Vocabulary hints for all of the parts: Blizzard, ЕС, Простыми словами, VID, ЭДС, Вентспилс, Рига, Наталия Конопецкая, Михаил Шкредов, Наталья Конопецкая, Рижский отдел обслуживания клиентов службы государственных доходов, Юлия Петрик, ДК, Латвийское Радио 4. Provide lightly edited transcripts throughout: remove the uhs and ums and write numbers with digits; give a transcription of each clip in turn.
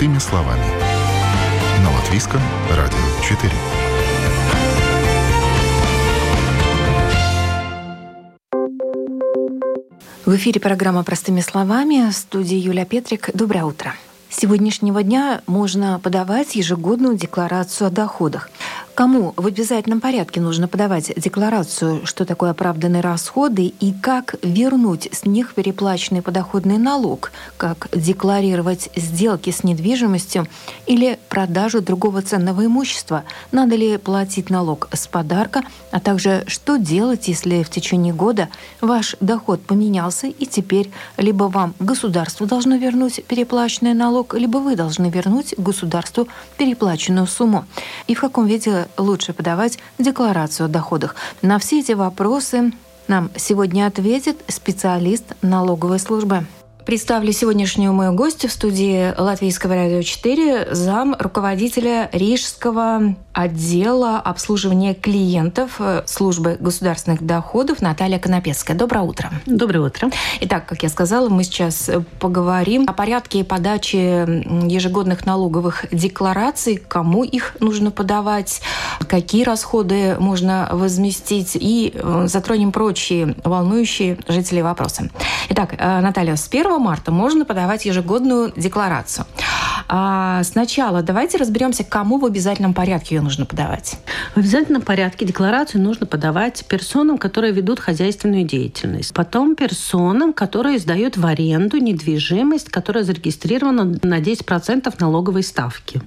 Простыми словами. На Латвийском Радио 4. В эфире программа «Простыми словами», в студии Юлия Петрик. Доброе утро. С сегодняшнего дня можно подавать ежегодную декларацию о доходах. Кому в обязательном порядке нужно подавать декларацию, что такое оправданные расходы и как вернуть с них переплаченный подоходный налог, как декларировать сделки с недвижимостью или продажу другого ценного имущества, надо ли платить налог с подарка, а также что делать, если в течение года ваш доход поменялся и теперь либо вам государство должно вернуть переплаченный налог, либо вы должны вернуть государству переплаченную сумму. И в каком виде лучше подавать декларацию о доходах? На все эти вопросы нам сегодня ответит специалист налоговой службы. Представлю сегодняшнюю мою гостью в студии Латвийского радио 4, зам руководителя Рижского отдела обслуживания клиентов службы государственных доходов Наталья Конопецкая. Доброе утро. Доброе утро. Итак, как я сказала, мы сейчас поговорим о порядке подачи ежегодных налоговых деклараций, кому их нужно подавать, какие расходы можно возместить, и затронем прочие волнующие жителей вопросы. Итак, Наталья, с 1 марта можно подавать ежегодную декларацию. А сначала давайте разберемся, кому в обязательном порядке ее нужно подавать. В обязательном порядке декларацию нужно подавать персонам, которые ведут хозяйственную деятельность. Потом персонам, которые сдают в аренду недвижимость, которая зарегистрирована на 10% налоговой ставки.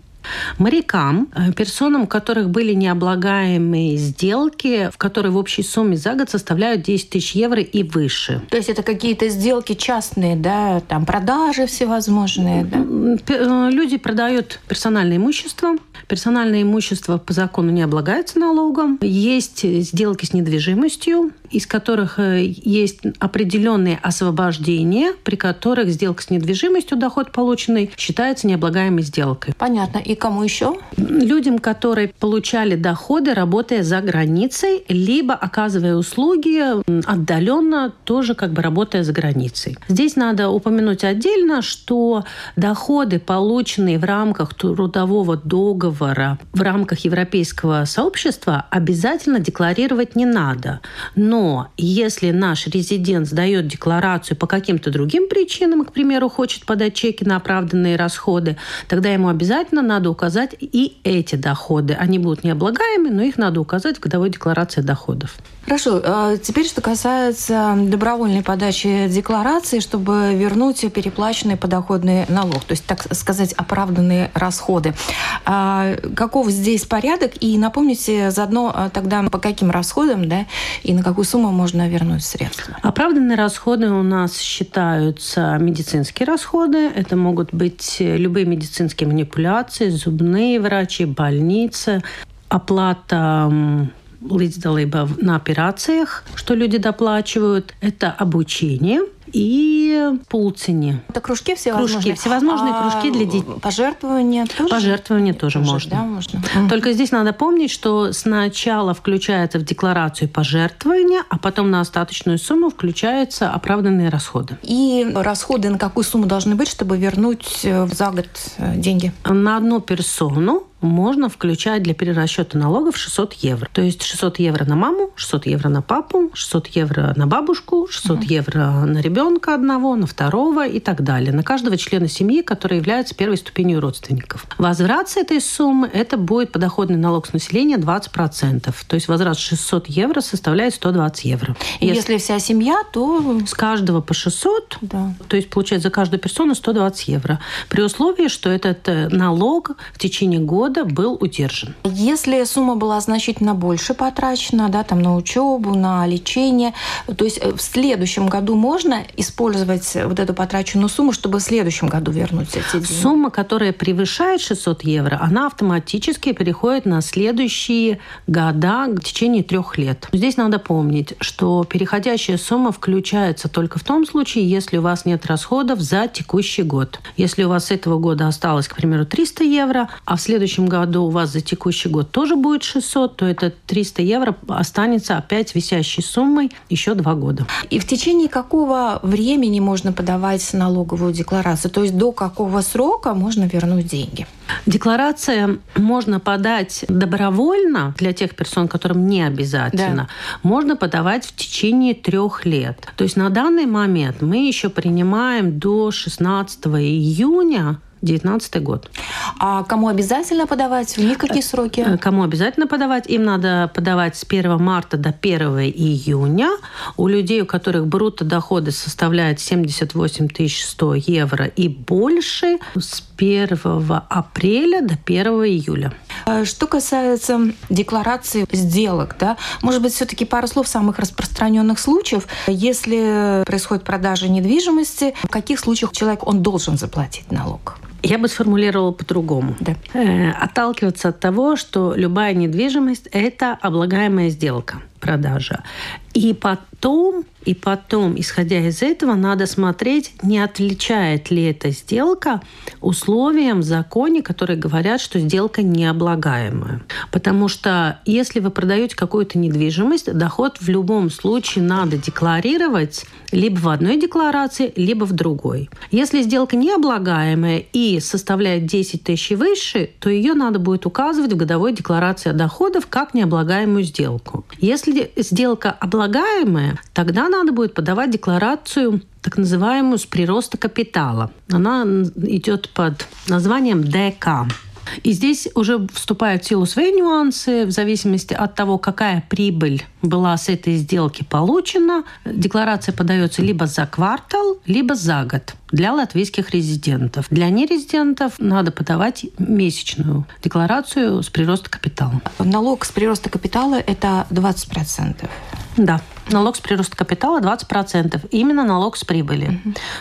Морякам, персонам, у которых были необлагаемые сделки, в которые в общей сумме за год составляют 10 тысяч евро и выше. То есть это какие-то сделки частные, да, там продажи всевозможные, да? Люди продают персональное имущество. Персональное имущество по закону не облагается налогом. Есть сделки с недвижимостью, из которых есть определенные освобождения, при которых сделка с недвижимостью, доход полученный, считается необлагаемой сделкой. Понятно. И кому еще? Людям, которые получали доходы, работая за границей, либо оказывая услуги отдаленно, тоже как бы работая за границей. Здесь надо упомянуть отдельно, что доходы, полученные в рамках трудового договора, в рамках Европейского сообщества, обязательно декларировать не надо. Но если наш резидент сдает декларацию по каким-то другим причинам, к примеру, хочет подать чеки на оправданные расходы, тогда ему обязательно надо указать и эти доходы. Они будут необлагаемы, но их надо указать в годовой декларации доходов. Хорошо. Теперь, что касается добровольной подачи декларации, чтобы вернуть переплаченный подоходный налог, то есть, так сказать, оправданные расходы. Каков здесь порядок? И напомните заодно тогда, по каким расходам, да, и на какую сумму можно вернуть средства? Оправданные расходы у нас считаются медицинские расходы. Это могут быть любые медицинские манипуляции, зубные врачи, больницы, оплата либо на операциях, что люди доплачивают. Это обучение и полцене. Это кружки всевозможные? Кружки, всевозможные кружки для детей. Пожертвования тоже? Пожертвования тоже можно. Да, можно. Только здесь надо помнить, что сначала включается в декларацию пожертвования, а потом на остаточную сумму включаются оправданные расходы. И расходы на какую сумму должны быть, чтобы вернуть за год деньги? На одну персону можно включать для перерасчета налогов 600 евро. То есть 600 евро на маму, 600 евро на папу, 600 евро на бабушку, 600 евро на ребенка одного, на второго и так далее. На каждого члена семьи, который является первой ступенью родственников. Возврат с этой суммы, это будет подоходный налог с населения 20%. То есть возврат 600 евро составляет 120 евро. И если вся семья, то с каждого по 600, да. То есть получается за каждую персону 120 евро. При условии, что этот налог в течение года был удержан. Если сумма была значительно больше потрачена, да, там на учебу, на лечение, то есть в следующем году можно использовать вот эту потраченную сумму, чтобы в следующем году вернуть эти деньги? Сумма, которая превышает 600 евро, она автоматически переходит на следующие года в течение 3 лет. Здесь надо помнить, что переходящая сумма включается только в том случае, если у вас нет расходов за текущий год. Если у вас с этого года осталось, к примеру, 300 евро, а в следующем году у вас за текущий год тоже будет 600, то это 300 евро останется опять висящей суммой еще 2 года. И в течение какого сколько времени можно подавать налоговую декларацию? То есть до какого срока можно вернуть деньги? Декларация можно подать добровольно для тех персон, которым не обязательно. Да. Можно подавать в течение 3 лет. То есть на данный момент мы еще принимаем до 16 июня 2019 год. А кому обязательно подавать? В какие сроки? Кому обязательно подавать? Им надо подавать с 1 марта до 1 июня. У людей, у которых брутто-доходы составляют 78 100 евро и больше, с 1 апреля до 1 июля. Что касается декларации сделок, да, может быть, все-таки пару слов самых распространенных случаев. Если происходит продажа недвижимости, в каких случаях человек он должен заплатить налог? Я бы сформулировала по-другому. Да. Отталкиваться от того, что любая недвижимость – это облагаемая сделка, продажа. И потом, исходя из этого, надо смотреть, не отличает ли эта сделка условиям в законе, которые говорят, что сделка необлагаемая. Потому что если вы продаете какую-то недвижимость, доход в любом случае надо декларировать либо в одной декларации, либо в другой. Если сделка необлагаемая и составляет 10 тысяч и выше, то ее надо будет указывать в годовой декларации о доходах как необлагаемую сделку. Если сделка облагаемая, тогда надо будет подавать декларацию, так называемую, с прироста капитала. Она идет под названием ДК. И здесь уже вступают в силу свои нюансы. В зависимости от того, какая прибыль была с этой сделки получена, декларация подается либо за квартал, либо за год для латвийских резидентов. Для нерезидентов надо подавать месячную декларацию с прироста капитала. Налог с прироста капитала – это 20%? Да. Налог с прироста капитала 20%. Именно налог с прибыли.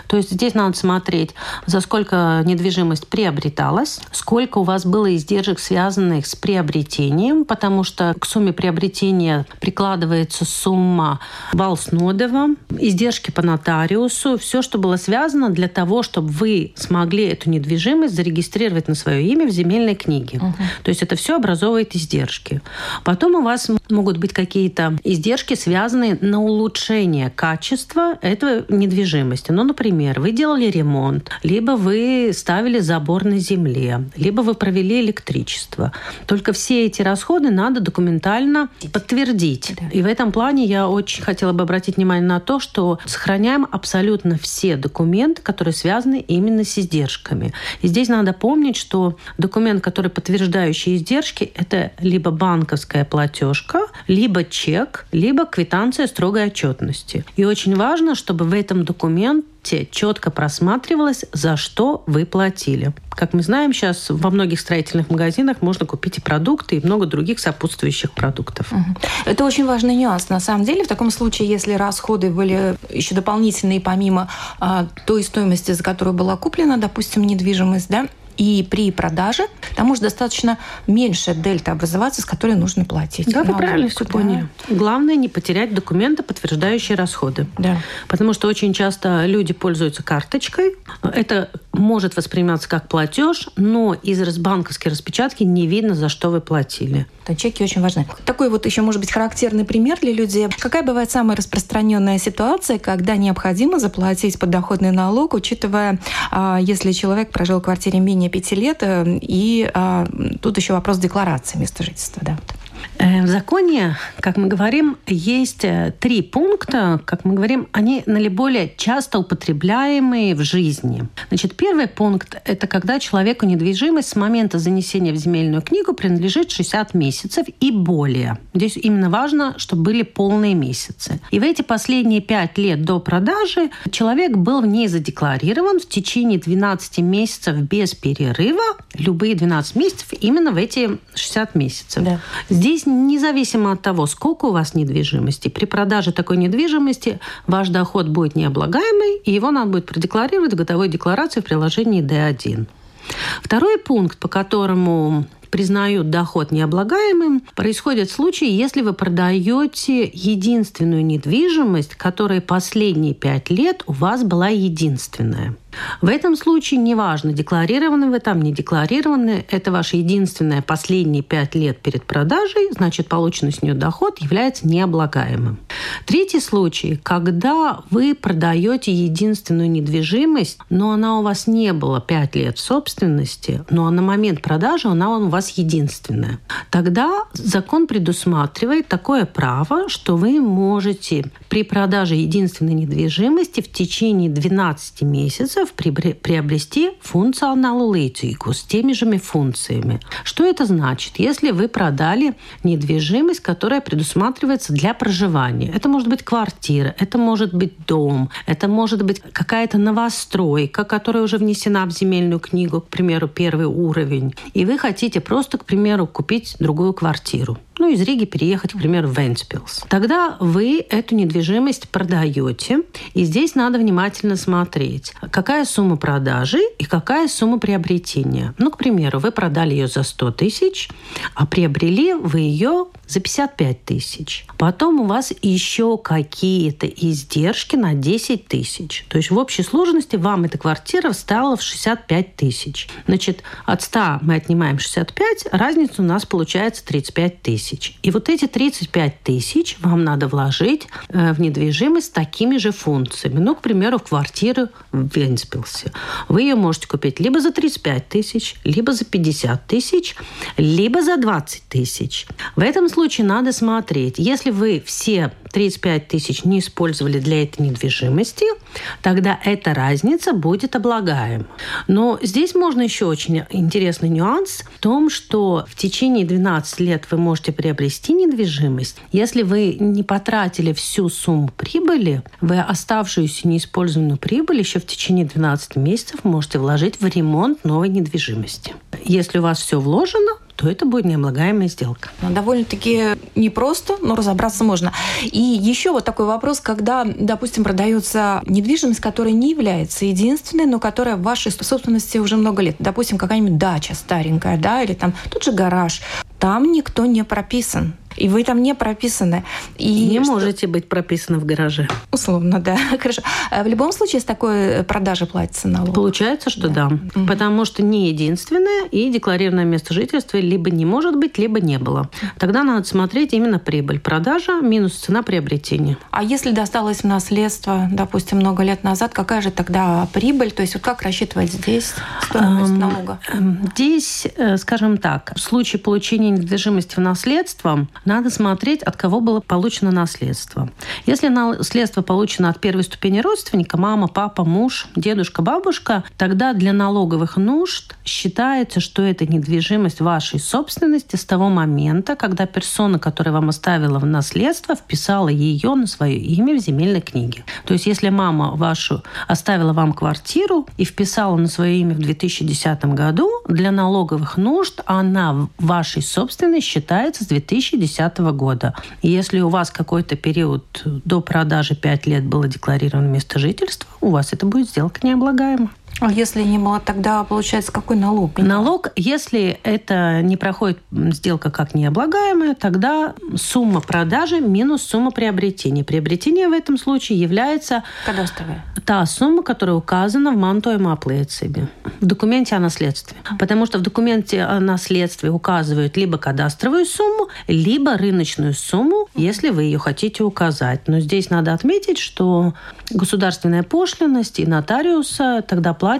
То есть здесь надо смотреть, за сколько недвижимость приобреталась, сколько у вас было издержек, связанных с приобретением, потому что к сумме приобретения прикладывается сумма балснодева, издержки по нотариусу, все, что было связано для того, чтобы вы смогли эту недвижимость зарегистрировать на свое имя в земельной книге. То есть это все образовывает издержки. Потом у вас могут быть какие-то издержки, связанные на улучшение качества этой недвижимости. Ну, например, вы делали ремонт, либо вы ставили забор на земле, либо вы провели электричество. Только все эти расходы надо документально подтвердить. Да. И в этом плане я очень хотела бы обратить внимание на то, что сохраняем абсолютно все документы, которые связаны именно с издержками. И здесь надо помнить, что документ, который подтверждающий издержки, это либо банковская платежка, либо чек, либо квитанция строгой отчетности. И очень важно, чтобы в этом документе четко просматривалось, за что вы платили. Как мы знаем, сейчас во многих строительных магазинах можно купить и продукты, и много других сопутствующих продуктов. Это очень важный нюанс. На самом деле, в таком случае, если расходы были еще дополнительные, помимо той стоимости, за которую была куплена, допустим, недвижимость, да, и при продаже, там уже достаточно меньше дельта образоваться, с которой нужно платить. Да, вы правильно все поняли. Главное не потерять документы, подтверждающие расходы. Да. Потому что очень часто люди пользуются карточкой. Это может восприниматься как платеж, но из банковской распечатки не видно, за что вы платили. То чеки очень важны. Такой вот еще, может быть, характерный пример для людей. Какая бывает самая распространенная ситуация, когда необходимо заплатить подоходный налог, учитывая, если человек прожил в квартире менее 5 лет, и тут еще вопрос декларации места жительства, да? В законе, как мы говорим, есть 3 пункта, как мы говорим, они наиболее часто употребляемые в жизни. Значит, первый пункт – это когда человеку недвижимость с момента занесения в земельную книгу принадлежит 60 месяцев и более. Здесь именно важно, чтобы были полные месяцы. И в эти последние 5 лет до продажи человек был в ней задекларирован в течение 12 месяцев без перерыва, любые 12 месяцев именно в эти 60 месяцев. Да. Здесь независимо от того, сколько у вас недвижимости, при продаже такой недвижимости ваш доход будет необлагаемый, и его надо будет продекларировать в годовой декларации в приложении D1. Второй пункт, по которому признают доход необлагаемым, происходит в случае, если вы продаете единственную недвижимость, которая последние 5 лет у вас была единственная. В этом случае неважно, декларированы вы там, не декларированы, это ваши единственные последние 5 лет перед продажей, значит, полученный с нее доход является необлагаемым. Третий случай, когда вы продаете единственную недвижимость, но она у вас не была 5 лет в собственности, но на момент продажи она у вас единственная. Тогда закон предусматривает такое право, что вы можете при продаже единственной недвижимости в течение 12 месяцев приобрести функционалу лицейку с теми же функциями. Что это значит? Если вы продали недвижимость, которая предусматривается для проживания. Это может быть квартира, это может быть дом, это может быть какая-то новостройка, которая уже внесена в земельную книгу, к примеру, первый уровень. И вы хотите просто, к примеру, купить другую квартиру. Ну, из Риги переехать, к примеру, в Вентспилс. Тогда вы эту недвижимость продаете, и здесь надо внимательно смотреть, какая сумма продажи и какая сумма приобретения. Ну, к примеру, вы продали ее за 100 тысяч, а приобрели вы ее за 55 тысяч. Потом у вас еще какие-то издержки на 10 тысяч. То есть в общей сложности вам эта квартира стала в 65 тысяч. Значит, от 100 мы отнимаем 65, разница у нас получается 35 тысяч. И вот эти 35 тысяч вам надо вложить в недвижимость с такими же функциями. Ну, к примеру, в квартиру в Вентспилсе. Вы ее можете купить либо за 35 тысяч, либо за 50 тысяч, либо за 20 тысяч. В этом случае надо смотреть. Если вы все 35 тысяч не использовали для этой недвижимости, тогда эта разница будет облагаема. Но здесь можно еще очень интересный нюанс в том, что в течение 12 лет вы можете приобрести недвижимость. Если вы не потратили всю сумму прибыли, вы оставшуюся неиспользованную прибыль еще в течение 12 месяцев можете вложить в ремонт новой недвижимости. Если у вас все вложено, то это будет необлагаемая сделка. Довольно-таки непросто, но разобраться можно. И еще вот такой вопрос, когда, допустим, продается недвижимость, которая не является единственной, но которая в вашей собственности уже много лет. Допустим, какая-нибудь дача старенькая, да, или там тот же гараж. Там никто не прописан. И вы там не прописаны. И не можете быть прописаны в гараже. Условно, да. Хорошо. В любом случае с такой продажи платится налог. Получается, что да. Потому что не единственное и декларированное место жительства либо не может быть, либо не было. Тогда надо смотреть именно прибыль. Продажа минус цена приобретения. А если досталось в наследство, допустим, много лет назад, какая же тогда прибыль? То есть вот как рассчитывать здесь стоимость налога? Здесь, скажем так, в случае получения недвижимости в наследство надо смотреть, от кого было получено наследство. Если наследство получено от первой ступени родственника, мама, папа, муж, дедушка, бабушка, тогда для налоговых нужд считается, что это недвижимость вашей собственности с того момента, когда персона, которая вам оставила в наследство, вписала ее на свое имя в земельной книге. То есть, если мама вашу оставила вам квартиру и вписала на свое имя в 2010 году, для налоговых нужд она вашей собственности считается с 2010 года. Если у вас какой-то период до продажи 5 лет было декларировано место жительства, у вас это будет сделка необлагаема. А если не было, тогда получается какой налог? Налог, если это не проходит сделка как необлагаемая, тогда сумма продажи минус сумма приобретения. Приобретение в этом случае является кадастровая. Та сумма, которая указана в mantojuma apliecība, в документе о наследстве. Потому что в документе о наследстве указывают либо кадастровую сумму, либо рыночную сумму, если вы ее хотите указать. Но здесь надо отметить, что государственная пошлинность и нотариуса тогда платится,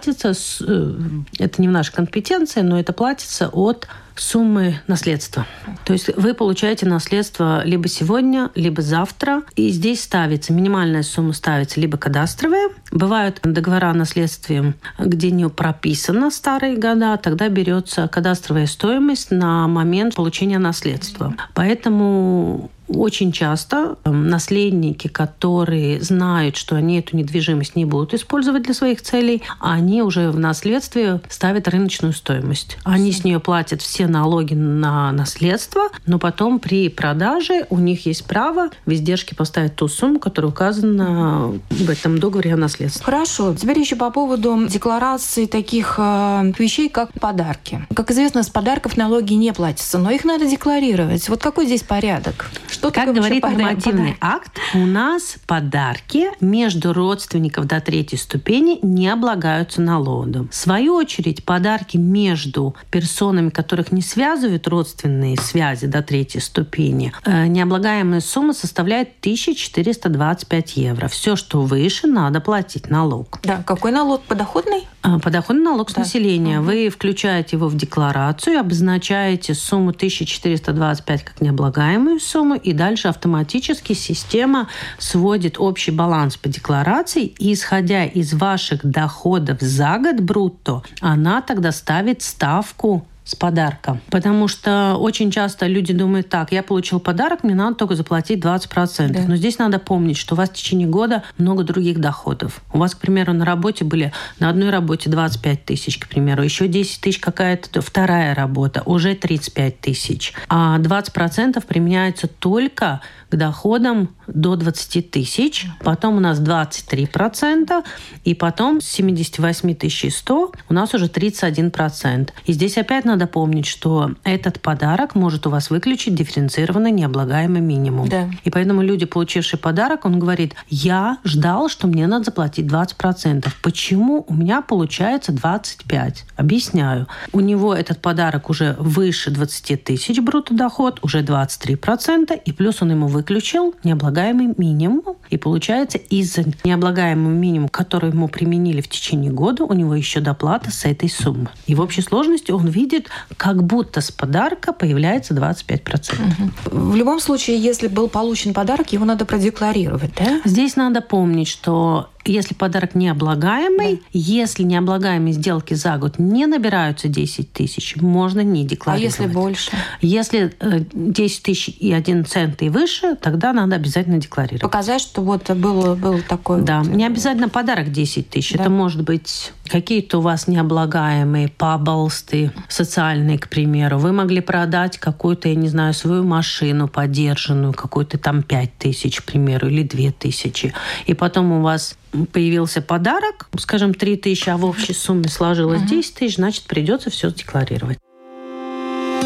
это не в нашей компетенции, но это платится от суммы наследства. То есть вы получаете наследство либо сегодня, либо завтра. И здесь ставится, минимальная сумма ставится либо кадастровая. Бывают договора о наследстве, где не прописано старые года, тогда берется кадастровая стоимость на момент получения наследства. Поэтому очень часто наследники, которые знают, что они эту недвижимость не будут использовать для своих целей, они уже в наследстве ставят рыночную стоимость. Они с нее платят все налоги на наследство, но потом при продаже у них есть право в издержки поставить ту сумму, которая указана в этом договоре о наследстве. Хорошо. Теперь еще по поводу декларации таких вещей, как подарки. Как известно, с подарков налоги не платятся, но их надо декларировать. Вот какой здесь порядок? Что как говорит нормативный акт, у нас подарки между родственников до третьей ступени не облагаются налогом. В свою очередь, подарки между персонами, которых не связывают родственные связи до третьей ступени, необлагаемая сумма составляет 1425 евро. Все, что выше, надо платить налог. Да, какой налог? Подоходный? Подоходный налог с населения. Вы включаете его в декларацию, обозначаете сумму 1425 как необлагаемую сумму, и дальше автоматически система сводит общий баланс по декларации, и, исходя из ваших доходов за год брутто, она тогда ставит ставку с подарком. Потому что очень часто люди думают так: я получил подарок, мне надо только заплатить 20%. Да. Но здесь надо помнить, что у вас в течение года много других доходов. У вас, к примеру, на работе были, на одной работе 25 тысяч, к примеру, еще 10 тысяч какая-то вторая работа, уже 35 тысяч. А 20% применяется только к доходам до 20 тысяч. Потом у нас 23%. И потом с 78 100 у нас уже 31%. И здесь опять надо помнить, что этот подарок может у вас выключить дифференцированный необлагаемый минимум. Да. И поэтому люди, получившие подарок, он говорит: я ждал, что мне надо заплатить 20%. Почему у меня получается 25%? Объясняю. У него этот подарок уже выше 20 тысяч брутто доход, уже 23%, и плюс он ему выключил необлагаемый минимум. И получается, из-за необлагаемого минимума, который ему применили в течение года, у него еще доплата с этой суммы. И в общей сложности он видит, как будто с подарка появляется 25%. Угу. В любом случае, если был получен подарок, его надо продекларировать, да? Здесь надо помнить, что если подарок необлагаемый, да, если необлагаемые сделки за год не набираются 10 тысяч, можно не декларировать. А если больше? Если 10 тысяч и 1 цент и выше, тогда надо обязательно декларировать. Показать, что вот был такой... Да, вот... не обязательно подарок 10 тысяч. Да. Это может быть какие-то у вас необлагаемые паболсты социальные, к примеру. Вы могли продать какую-то, я не знаю, свою машину подержанную, какую-то там 5 тысяч, к примеру, или 2 тысячи. И потом у вас... появился подарок, скажем, 3 тысячи, а в общей сумме сложилось 10 тысяч, значит, придется все декларировать.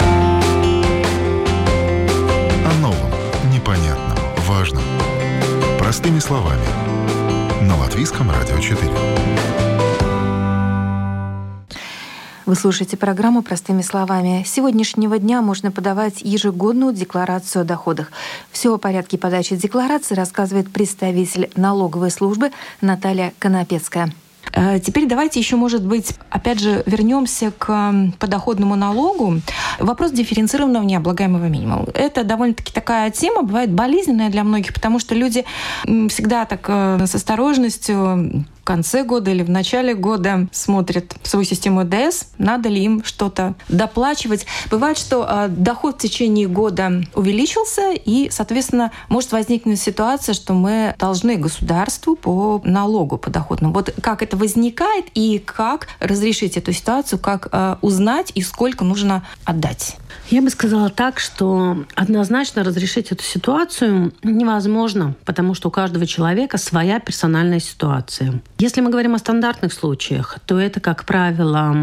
О новом, непонятном, важном. Простыми словами. На Латвийском радио 4. Вы слушаете программу «Простыми словами». С сегодняшнего дня можно подавать ежегодную декларацию о доходах. Все о порядке подачи декларации рассказывает представитель налоговой службы Наталья Конопецкая. Теперь давайте еще, может быть, опять же, вернемся к подоходному налогу. Вопрос дифференцированного необлагаемого минимума. Это довольно-таки такая тема, бывает болезненная для многих, потому что люди всегда так с осторожностью в конце года или в начале года смотрят свою систему ЭДС, надо ли им что-то доплачивать. Бывает, что доход в течение года увеличился, и, соответственно, может возникнуть ситуация, что мы должны государству по налогу подоходному. Вот как это возникает и как разрешить эту ситуацию, как узнать и сколько нужно отдать? Я бы сказала так, что однозначно разрешить эту ситуацию невозможно, потому что у каждого человека своя персональная ситуация. Если мы говорим о стандартных случаях, то это, как правило,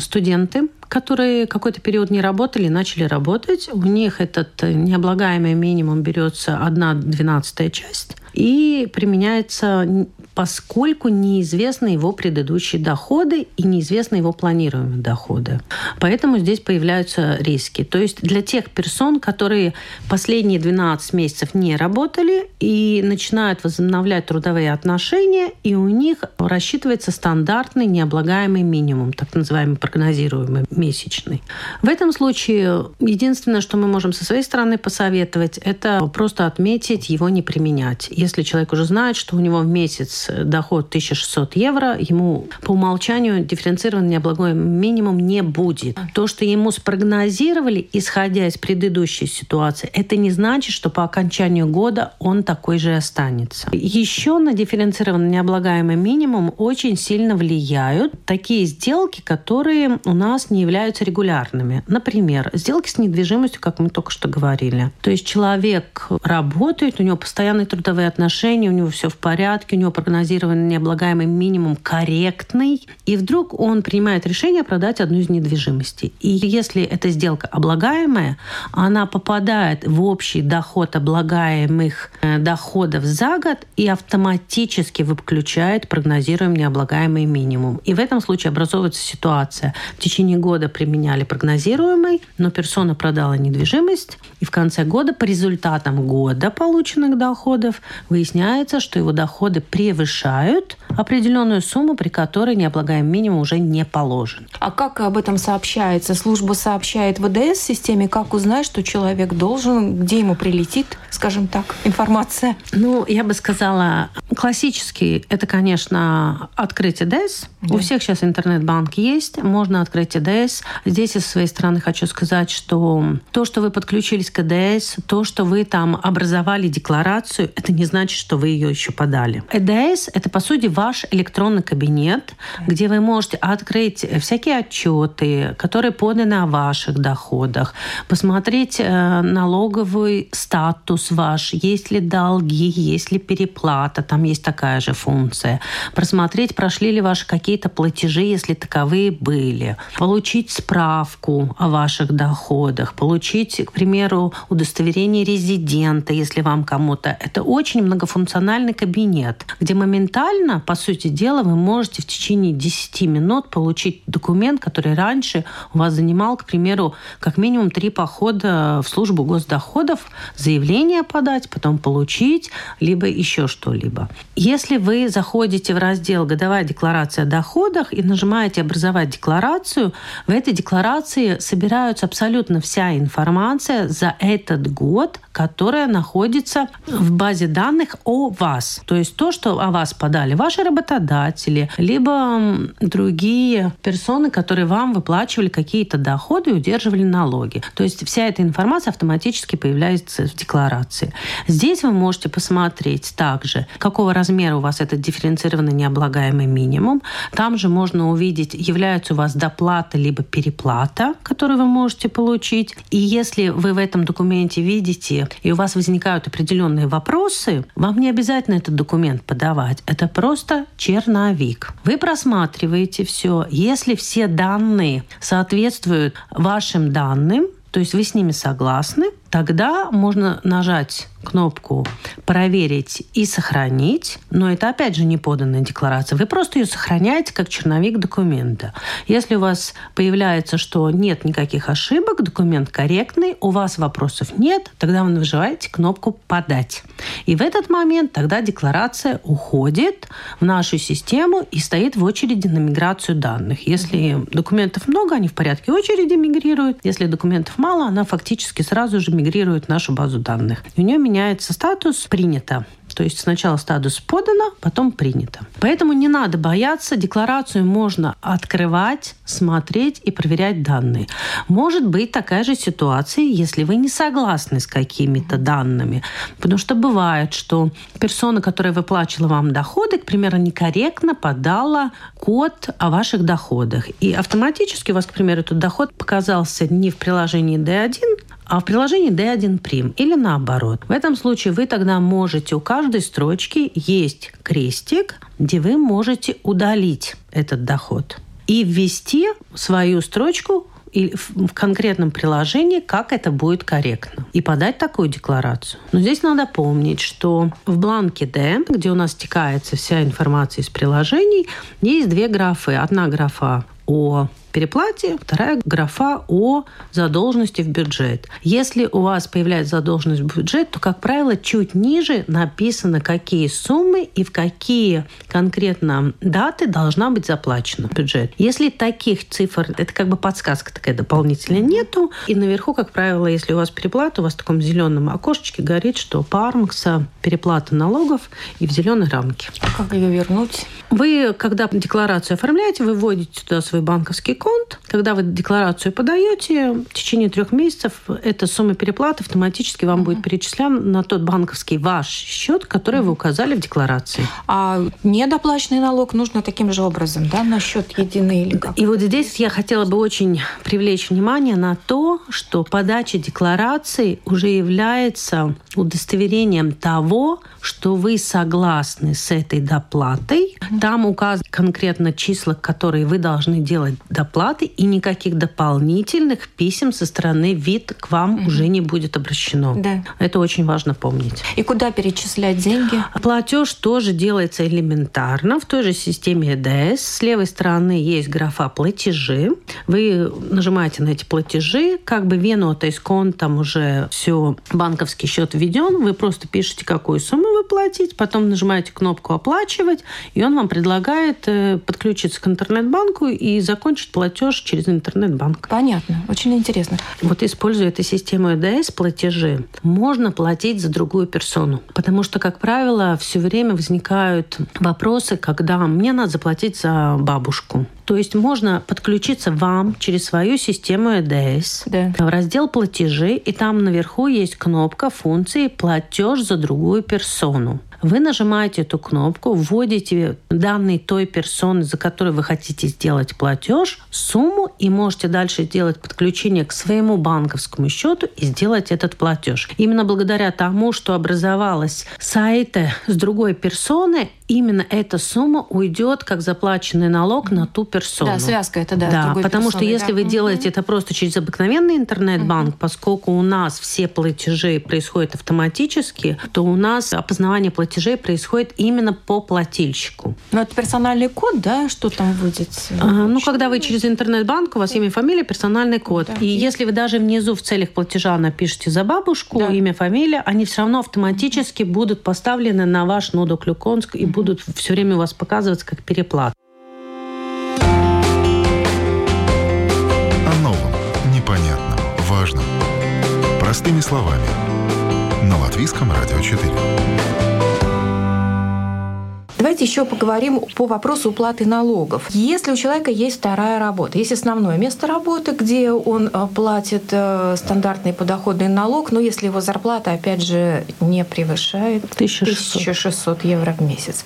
студенты, которые какой-то период не работали, начали работать. У них этот необлагаемый минимум берется 1/12 часть и применяется, поскольку неизвестны его предыдущие доходы и неизвестны его планируемые доходы. Поэтому здесь появляются риски. То есть для тех персон, которые последние 12 месяцев не работали и начинают возобновлять трудовые отношения, и у них рассчитывается стандартный необлагаемый минимум, так называемый прогнозируемый месячный. В этом случае единственное, что мы можем со своей стороны посоветовать, это просто отметить, его не применять. Если человек уже знает, что у него в месяц доход 1600 евро, ему по умолчанию дифференцированный необлагаемый минимум не будет. То, что ему спрогнозировали, исходя из предыдущей ситуации, это не значит, что по окончанию года он такой же останется. Еще на дифференцированный необлагаемый минимум очень сильно влияют такие сделки, которые у нас не являются регулярными. Например, сделки с недвижимостью, как мы только что говорили. То есть человек работает, у него постоянные трудовые отношения, у него все в порядке, у него прогнозируемый прогнозированный необлагаемый минимум корректный, и вдруг он принимает решение продать одну из недвижимостей. И если эта сделка облагаемая, она попадает в общий доход облагаемых доходов за год и автоматически выключает прогнозируемый необлагаемый минимум. И в этом случае образовывается ситуация. В течение года применяли прогнозируемый, но персона продала недвижимость, и в конце года по результатам года полученных доходов выясняется, что его доходы превышают определенную сумму, при которой необлагаемый минимум уже не положен. А как об этом сообщается? Служба сообщает в ЭДС-системе, как узнать, что человек должен, где ему прилетит, скажем так, информация? Ну, я бы сказала, классический – это, конечно, открыть ЭДС. Да. У всех сейчас интернет-банк есть, можно открыть ЭДС. Здесь, из своей стороны, хочу сказать, что то, что вы подключились к ЭДС, то, что вы там образовали декларацию, это не значит, что вы ее еще подали. ЭДС – это, по сути, ваш электронный кабинет, где вы можете открыть всякие отчеты, которые поданы о ваших доходах, посмотреть налоговый статус ваш, есть ли долги, есть ли переплата, там есть такая же функция, просмотреть, прошли ли ваши какие-то платежи, если таковые были, получить справку о ваших доходах, получить, к примеру, удостоверение резидента, если вам кому-то. Это очень многофункциональный кабинет, где моментально, по сути дела, вы можете в течение 10 минут получить документ, который раньше у вас занимал, к примеру, как минимум 3 похода в службу госдоходов, заявление подать, потом получить, либо еще что-либо. Если вы заходите в раздел «Годовая декларация о доходах» и нажимаете «Образовать декларацию», в этой декларации собираются абсолютно вся информация за этот год, которая находится в базе данных о вас. То есть то, что о вас подали ваши работодатели, либо другие персоны, которые вам выплачивали какие-то доходы и удерживали налоги. То есть вся эта информация автоматически появляется в декларации. Здесь вы можете посмотреть также, какого размера у вас этот дифференцированный необлагаемый минимум. Там же можно увидеть, является у вас доплата либо переплата, которую вы можете получить. И если вы в этом документе видите, и у вас возникают определенные вопросы, вам не обязательно этот документ подавать. Это просто черновик. Вы просматриваете все. Если все данные соответствуют вашим данным, то есть вы с ними согласны, тогда можно нажать кнопку «Проверить» и «Сохранить», но это, опять же, не поданная декларация. Вы просто ее сохраняете как черновик документа. Если у вас появляется, что нет никаких ошибок, документ корректный, у вас вопросов нет, тогда вы нажимаете кнопку «Подать». И в этот момент тогда декларация уходит в нашу систему и стоит в очереди на миграцию данных. Если документов много, они в порядке очереди мигрируют. Если документов мало, она фактически сразу же мигрирует в нашу базу данных. У нее меняется статус «Принято». То есть сначала статус подано, потом принято. Поэтому не надо бояться. Декларацию можно открывать, смотреть и проверять данные. Может быть такая же ситуация, если вы не согласны с какими-то данными. Потому что бывает, что персона, которая выплачивала вам доходы, к примеру, некорректно подала код о ваших доходах. И автоматически у вас, к примеру, этот доход показался не в приложении D1, а в приложении D1 Prime или наоборот. В этом случае вы тогда можете, у каждой строчки есть крестик, где вы можете удалить этот доход и ввести свою строчку в конкретном приложении, как это будет корректно, и подать такую декларацию. Но здесь надо помнить, что в бланке D, где у нас стекается вся информация из приложений, есть 2 графы. Одна графа о переплате, вторая графа о задолженности в бюджет. Если у вас появляется задолженность в бюджет, то, как правило, чуть ниже написано, какие суммы и в какие конкретно даты должна быть заплачена бюджет. Если таких цифр, это как бы подсказка такая дополнительная, нету. И наверху, как правило, если у вас переплата, у вас в таком зеленом окошечке горит, что по АРМКСу переплата налогов и в зеленой рамке. Как ее вернуть? Вы, когда декларацию оформляете, вы вводите туда свой банковский конт, когда вы декларацию подаете, в течение 3 месяцев эта сумма переплаты автоматически вам будет перечислена на тот банковский ваш счет, который вы указали в декларации. А недоплаченный налог нужно таким же образом, да, на счет единый или как? И вот здесь я хотела бы очень привлечь внимание на то, что подача декларации уже является удостоверением того, что вы согласны с этой доплатой. Там указаны конкретно числа, которые вы должны делать доплаты, и никаких дополнительных писем со стороны ВИД к вам уже не будет обращено. Да. Это очень важно помнить. И куда перечислять деньги? Платеж тоже делается элементарно в той же системе ЭДС. С левой стороны есть графа «Платежи». Вы нажимаете на эти платежи, как бы вену, то есть контом уже все, банковский счет введен, вы просто пишете, какую сумму вы платите, потом нажимаете кнопку «Оплачивать», и он вам предлагает подключиться к интернет-банку и закончить платеж через интернет-банк. Понятно. Очень интересно. Вот используя эту систему ЭДС, платежи, можно платить за другую персону. Потому что, как правило, все время возникают вопросы, когда мне надо заплатить за бабушку. То есть можно подключиться вам через свою систему ЭДС, да, в раздел «Платежи», и там наверху есть кнопка функции «Платеж за другую персону». Вы нажимаете эту кнопку, вводите данные той персоны, за которой вы хотите сделать платеж, сумму, и можете дальше сделать подключение к своему банковскому счету и сделать этот платеж. Именно благодаря тому, что образовалась сайты с другой персоны, именно эта сумма уйдет как заплаченный налог на ту персону. Да, связка это, да, потому персоны, что если вы делаете это просто через обыкновенный интернет-банк, поскольку у нас все платежи происходят автоматически, то у нас опознавание платежей происходит именно по плательщику. Ну, это персональный код, да? Что там будет? Ну, когда вы через интернет-банк, у вас имя, фамилия, персональный код. Да. И если вы даже внизу в целях платежа напишите за бабушку, да, имя, фамилия, они все равно автоматически будут поставлены на ваш нодок Люконск и будут все время у вас показываться как переплата. О новом, непонятном, важном. Простыми словами. На Латвийском радио 4. Давайте еще поговорим по вопросу уплаты налогов. Если у человека есть вторая работа, есть основное место работы, где он платит стандартный подоходный налог, но если его зарплата, опять же, не превышает 1600 евро в месяц,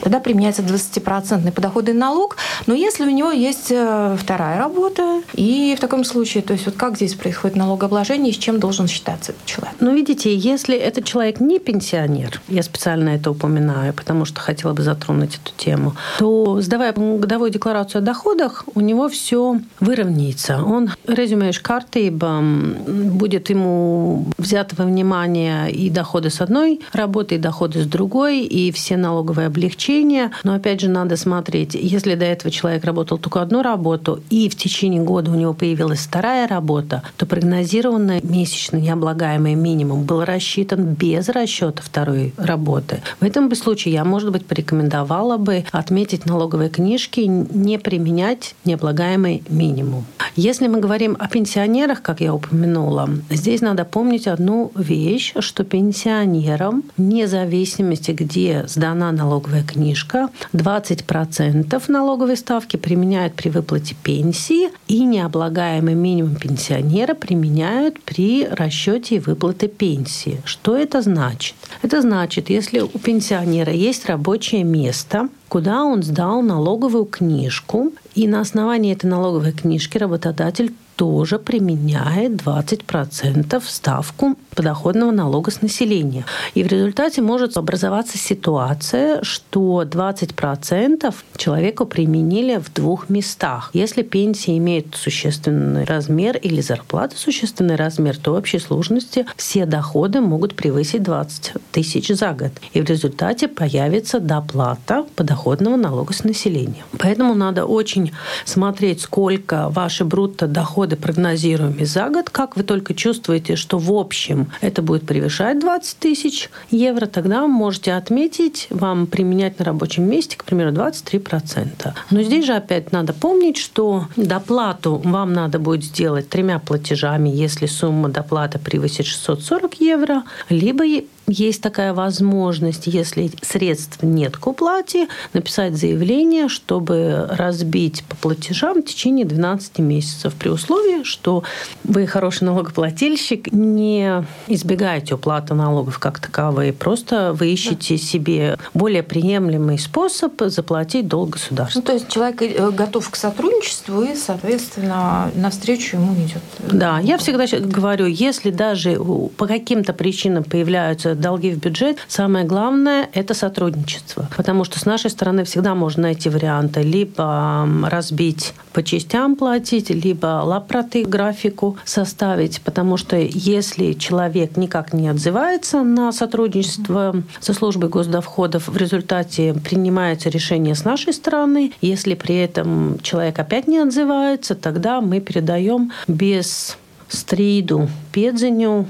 тогда применяется 20% подоходный налог. Но если у него есть вторая работа, и в таком случае, то есть вот как здесь происходит налогообложение и с чем должен считаться этот человек? Ну, видите, если этот человек не пенсионер, я специально это упоминаю, потому что хотела бы затронуть эту тему, то, сдавая годовую декларацию о доходах, у него все выровняется. Он резюмеешь карты, будет ему взято во внимание и доходы с одной работы, и доходы с другой, и все налоговые облегчения. Но, опять же, надо смотреть, если до этого человек работал только одну работу, и в течение года у него появилась вторая работа, то прогнозированный месячный необлагаемый минимум был рассчитан без расчета второй работы. В этом случае я, может быть, рекомендовала бы отметить налоговые книжки, не применять необлагаемый минимум. Если мы говорим о пенсионерах, как я упомянула, здесь надо помнить одну вещь, что пенсионерам, вне зависимости, где сдана налоговая книжка, 20% налоговой ставки применяют при выплате пенсии, и необлагаемый минимум пенсионера применяют при расчете выплаты пенсии. Что это значит? Это значит, если у пенсионера есть рабочее место, куда он сдал налоговую книжку, и на основании этой налоговой книжки работодатель тоже применяет 20% ставку подоходного налога с населения. И в результате может образоваться ситуация, что 20% человеку применили в 2 местах. Если пенсия имеет существенный размер или зарплата существенный размер, то в общей сложности все доходы могут превысить 20 тысяч за год. И в результате появится доплата подоходного налога с населения. Поэтому надо очень смотреть, сколько ваши брутто доходы прогнозируемый за год, как вы только чувствуете, что в общем это будет превышать 20 тысяч евро, тогда можете отметить, вам применять на рабочем месте, к примеру, 23%. Но здесь же опять надо помнить, что доплату вам надо будет сделать 3 платежами, если сумма доплаты превысит 640 евро, либо Есть такая возможность, если средств нет к уплате, написать заявление, чтобы разбить по платежам в течение 12 месяцев, при условии, что вы хороший налогоплательщик, не избегаете уплаты налогов как таковые, просто вы ищете себе более приемлемый способ заплатить долг государству. Ну, то есть человек готов к сотрудничеству и, соответственно, навстречу ему идет. Да, я всегда говорю, если даже по каким-то причинам появляются долги в бюджет, самое главное – это сотрудничество. Потому что с нашей стороны всегда можно найти варианты либо разбить по частям платить, либо лаппроты графику составить. Потому что если человек никак не отзывается на сотрудничество со службой госдоходов, в результате принимается решение с нашей стороны. Если при этом человек опять не отзывается, тогда мы передаем без стриду, педзеню,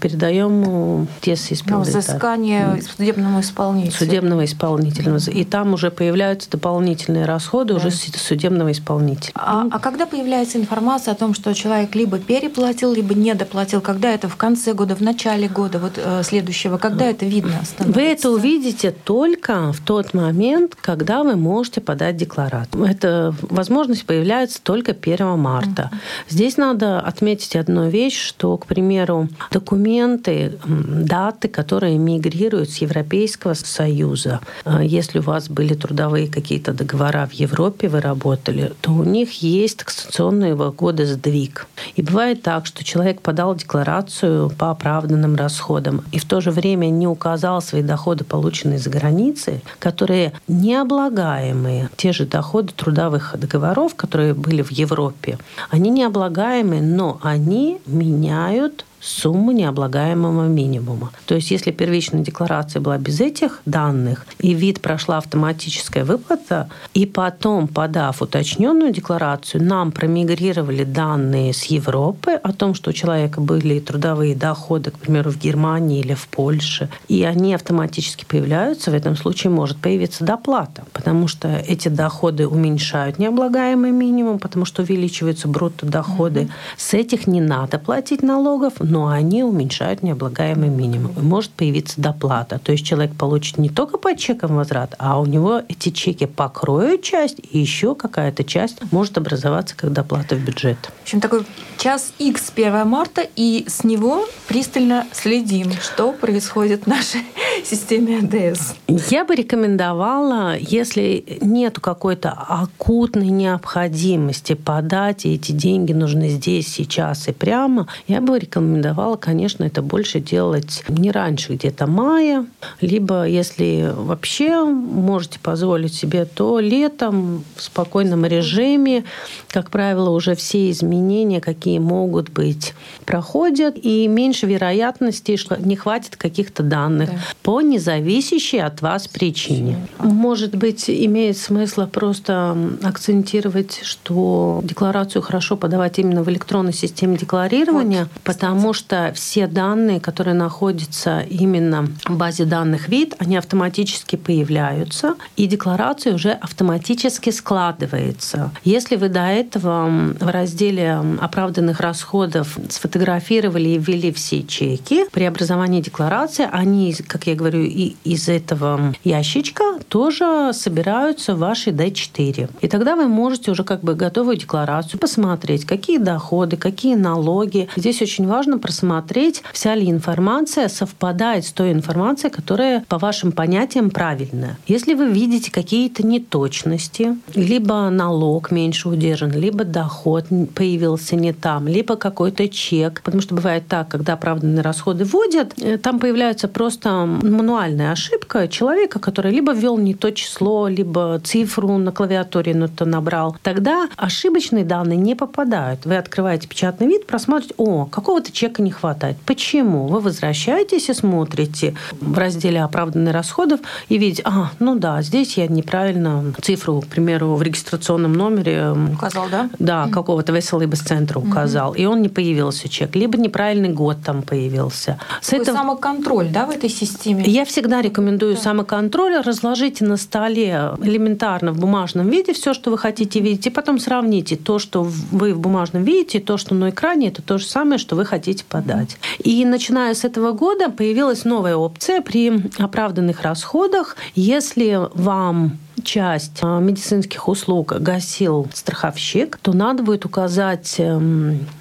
передаем ТЕС исполнителя. Взыскание судебному исполнителю. Судебного исполнителя. И там уже появляются дополнительные расходы уже судебного исполнителя. А когда появляется информация о том, что человек либо переплатил, либо недоплатил, когда это в конце года, в начале года вот, следующего, когда это видно становится? Вы это увидите только в тот момент, когда вы можете подать декларацию. Эта возможность появляется только 1 марта. Здесь надо отметить одну вещь, что, к примеру, документы, даты, которые мигрируют с Европейского Союза. Если у вас были трудовые какие-то договора в Европе, вы работали, то у них есть таксационного года сдвиг. И бывает так, что человек подал декларацию по оправданным расходам и в то же время не указал свои доходы, полученные за границей, которые необлагаемые. Те же доходы трудовых договоров, которые были в Европе, они необлагаемые, но они меняют сумму необлагаемого минимума. То есть, если первичная декларация была без этих данных, и ВИД прошла автоматическая выплата, и потом, подав уточненную декларацию, нам промигрировали данные с Европы о том, что у человека были трудовые доходы, к примеру, в Германии или в Польше, и они автоматически появляются, в этом случае может появиться доплата, потому что эти доходы уменьшают необлагаемый минимум, потому что увеличиваются брутто доходы. С этих не надо платить налогов, но они уменьшают необлагаемый минимум. И может появиться доплата. То есть человек получит не только по чекам возврат, а у него эти чеки покроют часть, и еще какая-то часть может образоваться как доплата в бюджет. В общем, такой час X 1 марта, и с него пристально следим, что происходит в нашей системе ЭДС. Я бы рекомендовала, если нет какой-то акутной необходимости подать, и эти деньги нужны здесь, сейчас и прямо, я бы рекомендовала, конечно, это больше делать не раньше где-то мая, либо, если вообще можете позволить себе, то летом в спокойном режиме, как правило, уже все изменения, какие могут быть, проходят, и меньше вероятности, что не хватит каких-то данных по независящей от вас причине. Может быть, имеет смысл просто акцентировать, что декларацию хорошо подавать именно в электронной системе декларирования, потому что все данные, которые находятся именно в базе данных VID, они автоматически появляются, и декларация уже автоматически складывается. Если вы до этого в разделе оправданных расходов сфотографировали и ввели все чеки, при образовании декларации они, как я говорю, и из этого ящичка тоже собираются в ваши D4. И тогда вы можете уже как бы готовую декларацию посмотреть, какие доходы, какие налоги. Здесь очень важно просмотреть, вся ли информация совпадает с той информацией, которая по вашим понятиям правильная. Если вы видите какие-то неточности, либо налог меньше удержан, либо доход появился не там, либо какой-то чек, потому что бывает так, когда оправданные расходы вводят, там появляется просто мануальная ошибка человека, который либо ввел не то число, либо цифру на клавиатуре, но то набрал. Тогда ошибочные данные не попадают. Вы открываете печатный вид, просматриваете, о, какого-то чека не хватает. Почему? Вы возвращаетесь и смотрите в разделе оправданных расходов и видите, ну да, здесь я неправильно цифру, к примеру, в регистрационном номере указал, да? Да, какого-то веселого центра указал, и он не появился чек, либо неправильный год там появился. Такой самоконтроль, да, в этой системе? ними? Я всегда рекомендую самоконтроль. Разложите на столе элементарно в бумажном виде все, что вы хотите видеть, и потом сравните то, что вы в бумажном видите, и то, что на экране, это то же самое, что вы хотите подать. И начиная с этого года появилась новая опция при оправданных расходах. Если вам часть медицинских услуг гасил страховщик, то надо будет указать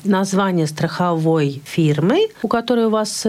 название страховой фирмы, у которой у вас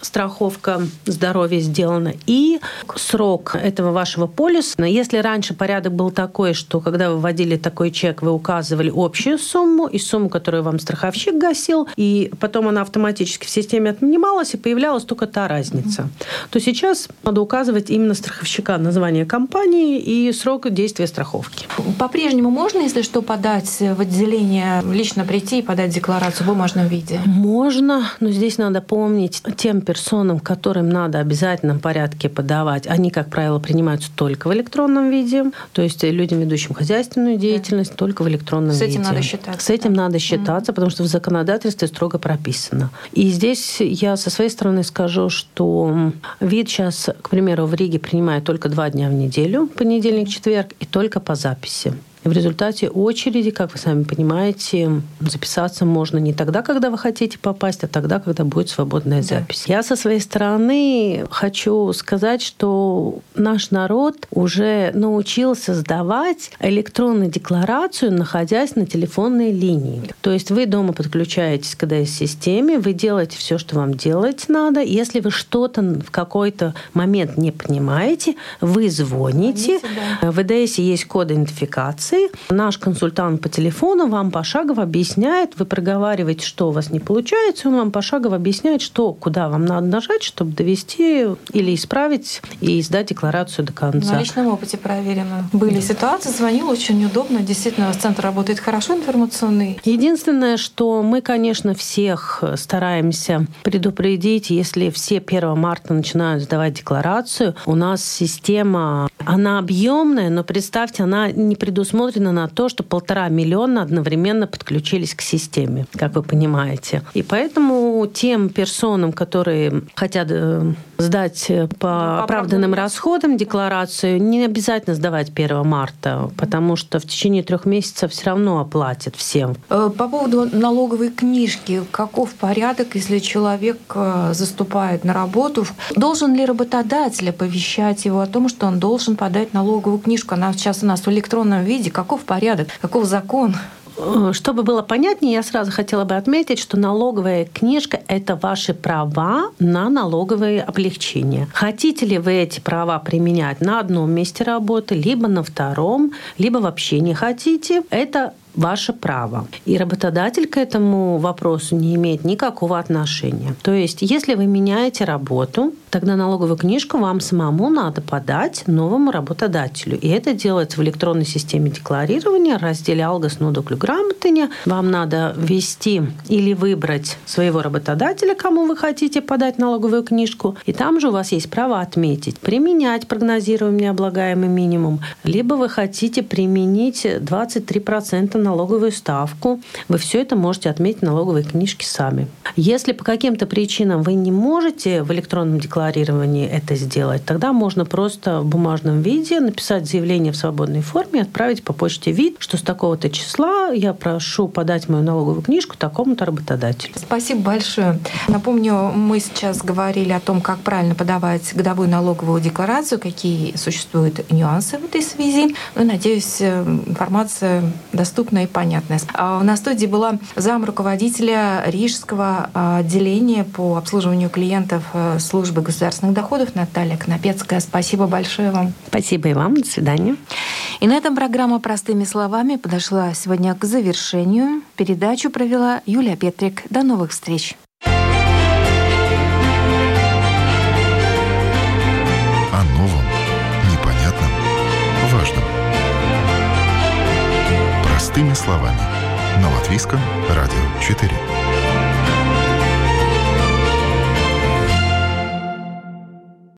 страховка здоровья сделана, и срок этого вашего полиса. Если раньше порядок был такой, что когда вы вводили такой чек, вы указывали общую сумму и сумму, которую вам страховщик гасил, и потом она автоматически в системе отнималась, и появлялась только та разница, то сейчас надо указывать именно страховщика, название компании и срок действия страховки. По-прежнему можно, если что, подать в отделение, лично прийти и подать декларацию в бумажном виде? Можно, но здесь надо помнить тем персонам, которым надо обязательно в порядке подавать. Они, как правило, принимаются только в электронном виде, то есть людям, ведущим хозяйственную деятельность, только в электронном виде. С этим надо считаться. С этим надо считаться, потому что в законодательстве строго прописано. И здесь я со своей стороны скажу, что ВИД сейчас, к примеру, в Риге принимает только 2 дня в неделю, понедельник, четверг, и только по записи. В результате очереди, как вы сами понимаете, записаться можно не тогда, когда вы хотите попасть, а тогда, когда будет свободная запись. Я со своей стороны хочу сказать, что наш народ уже научился сдавать электронную декларацию, находясь на телефонной линии. То есть вы дома подключаетесь к ЭДС-системе, вы делаете все, что вам делать надо. Если вы что-то в какой-то момент не понимаете, вы звоните. В ЭДС-е есть код идентификации. Наш консультант по телефону вам пошагово объясняет, вы проговариваете, что у вас не получается, он вам пошагово объясняет, что, куда вам надо нажать, чтобы довести или исправить и сдать декларацию до конца. На личном опыте проверено. Были ситуации, звонил, очень неудобно, действительно, центр работает хорошо информационный. Единственное, что мы, конечно, всех стараемся предупредить, если все 1 марта начинают сдавать декларацию, у нас система, она объемная, но представьте, она не предусмотрена на то, что 1,5 миллиона одновременно подключились к системе, как вы понимаете. И поэтому тем персонам, которые хотят сдать по оправданным расходам декларацию, не обязательно сдавать 1 марта, потому что в течение 3 месяцев все равно оплатят всем. По поводу налоговой книжки, каков порядок, если человек заступает на работу? Должен ли работодатель оповещать его о том, что он должен подать налоговую книжку? Она сейчас у нас в электронном виде. Каков порядок, каков закон? Чтобы было понятнее, я сразу хотела бы отметить, что налоговая книжка – это ваши права на налоговые облегчения. Хотите ли вы эти права применять на одном месте работы, либо на втором, либо вообще не хотите – это ваше право. И работодатель к этому вопросу не имеет никакого отношения. То есть, если вы меняете работу, тогда налоговую книжку вам самому надо подать новому работодателю. И это делается в электронной системе декларирования, разделе «Алгас нодоклю грамотыня». Вам надо ввести или выбрать своего работодателя, кому вы хотите подать налоговую книжку. И там же у вас есть право отметить, применять прогнозируемый необлагаемый минимум, либо вы хотите применить 23% налоговую ставку. Вы все это можете отметить в налоговой книжке сами. Если по каким-то причинам вы не можете в электронном декларировании это сделать, тогда можно просто в бумажном виде написать заявление в свободной форме и отправить по почте VID, что с такого-то числа я прошу подать мою налоговую книжку такому-то работодателю. Спасибо большое. Напомню, мы сейчас говорили о том, как правильно подавать годовую налоговую декларацию, какие существуют нюансы в этой связи. Ну, надеюсь, информация доступна и понятно. На студии была зам руководителя Рижского отделения по обслуживанию клиентов службы государственных доходов Наталья Конопецкая. Спасибо большое вам. Спасибо и вам. До свидания. И на этом программа «Простыми словами» подошла сегодня к завершению. Передачу провела Юлия Петрик. До новых встреч. О новом, непонятном, важном. Простыми словами. На Латвийском радио 4.